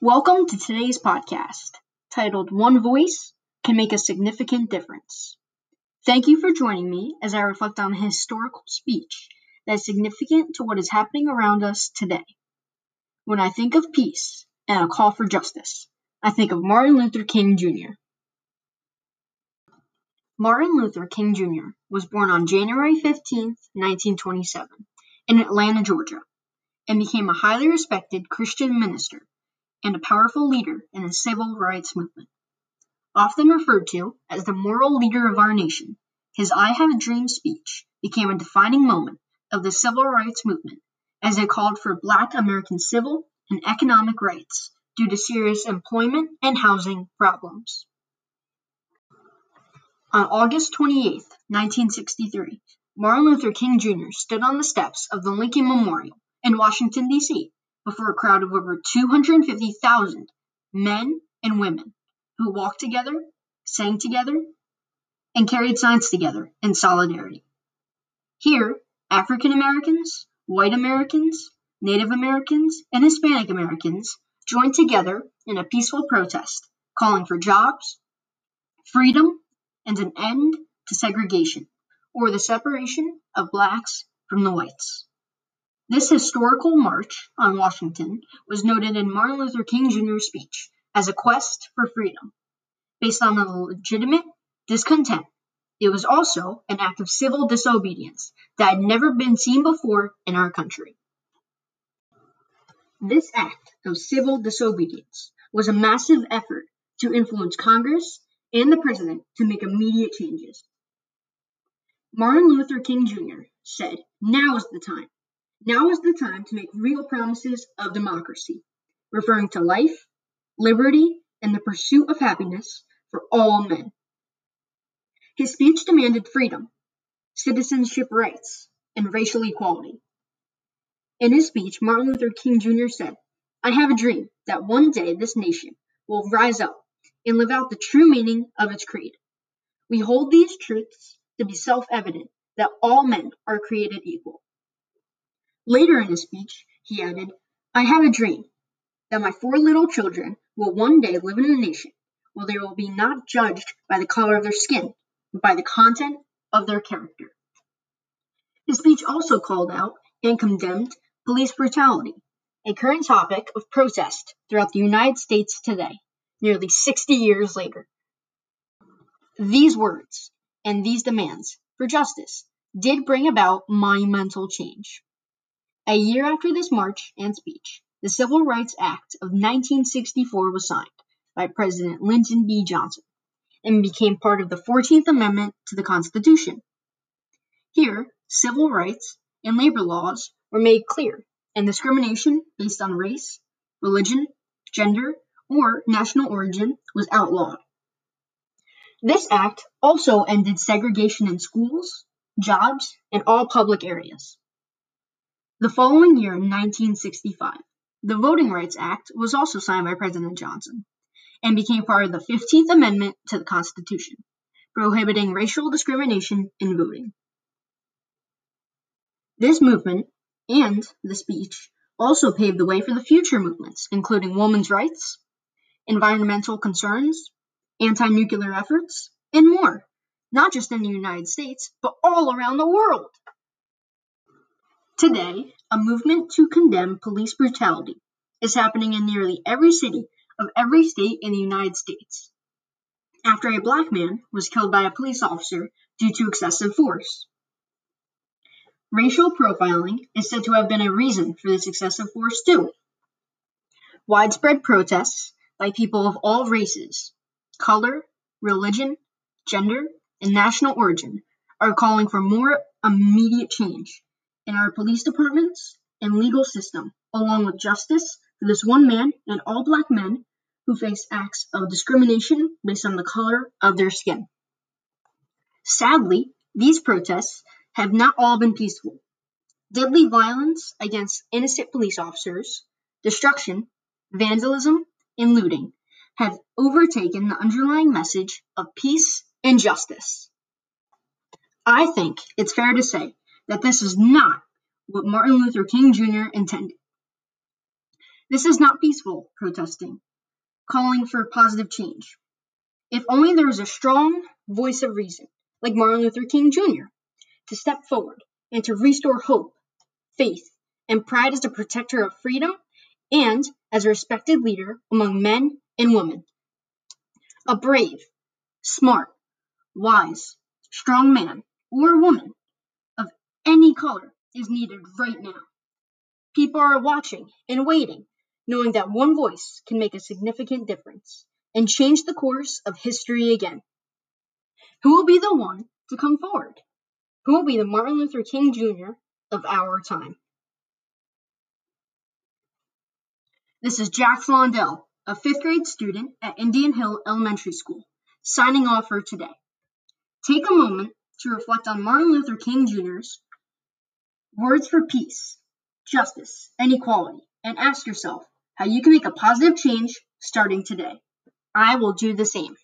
Welcome to today's podcast, titled One Voice Can Make a Significant Difference. Thank you for joining me as I reflect on a historical speech that is significant to what is happening around us today. When I think of peace and a call for justice, I think of Martin Luther King Jr. Martin Luther King Jr. was born on January 15, 1927, in Atlanta, Georgia, and became a highly respected Christian minister and a powerful leader in the civil rights movement. Often referred to as the moral leader of our nation, his I Have a Dream speech became a defining moment of the civil rights movement as it called for Black American civil and economic rights due to serious employment and housing problems. On August 28, 1963, Martin Luther King Jr. stood on the steps of the Lincoln Memorial in Washington, D.C., before a crowd of over 250,000 men and women who walked together, sang together, and carried signs together in solidarity. Here, African Americans, white Americans, Native Americans, and Hispanic Americans joined together in a peaceful protest, calling for jobs, freedom, and an end to segregation, or the separation of blacks from the whites. This historical march on Washington was noted in Martin Luther King Jr.'s speech as a quest for freedom, based on a legitimate discontent. It was also an act of civil disobedience that had never been seen before in our country. This act of civil disobedience was a massive effort to influence Congress and the president to make immediate changes. Martin Luther King Jr. said, "Now is the time. Now is the time to make real promises of democracy," referring to life, liberty, and the pursuit of happiness for all men. His speech demanded freedom, citizenship rights, and racial equality. In his speech, Martin Luther King Jr. said, "I have a dream that one day this nation will rise up and live out the true meaning of its creed. We hold these truths to be self-evident that all men are created equal." Later in his speech, he added, "I have a dream that my 4 little children will one day live in a nation where they will be not judged by the color of their skin, but by the content of their character." His speech also called out and condemned police brutality, a current topic of protest throughout the United States today, nearly 60 years later. These words and these demands for justice did bring about monumental change. A year after this march and speech, the Civil Rights Act of 1964 was signed by President Lyndon B. Johnson and became part of the 14th Amendment to the Constitution. Here, civil rights and labor laws were made clear, and discrimination based on race, religion, gender, or national origin was outlawed. This act also ended segregation in schools, jobs, and all public areas. The following year, in 1965, the Voting Rights Act was also signed by President Johnson and became part of the 15th Amendment to the Constitution, prohibiting racial discrimination in voting. This movement and the speech also paved the way for the future movements, including women's rights, environmental concerns, anti-nuclear efforts, and more, not just in the United States, but all around the world. Today, a movement to condemn police brutality is happening in nearly every city of every state in the United States, after a black man was killed by a police officer due to excessive force. Racial profiling is said to have been a reason for this excessive force too. Widespread protests by people of all races, color, religion, gender, and national origin are calling for more immediate change in our police departments and legal system, along with justice for this one man and all black men who face acts of discrimination based on the color of their skin. Sadly, these protests have not all been peaceful. Deadly violence against innocent police officers, destruction, vandalism, and looting have overtaken the underlying message of peace and justice. I think it's fair to say that this is not what Martin Luther King Jr. intended. This is not peaceful protesting, calling for positive change. If only there was a strong voice of reason, like Martin Luther King Jr., to step forward and to restore hope, faith, and pride as a protector of freedom and as a respected leader among men and women. A brave, smart, wise, strong man or woman of any color is needed right now. People are watching and waiting, knowing that one voice can make a significant difference and change the course of history again. Who will be the one to come forward? Who will be the Martin Luther King Jr. of our time? This is Jax Londell, a fifth grade student at Indian Hill Elementary School, signing off for today. Take a moment to reflect on Martin Luther King Jr.'s words for peace, justice, and equality, and ask yourself how you can make a positive change starting today. I will do the same.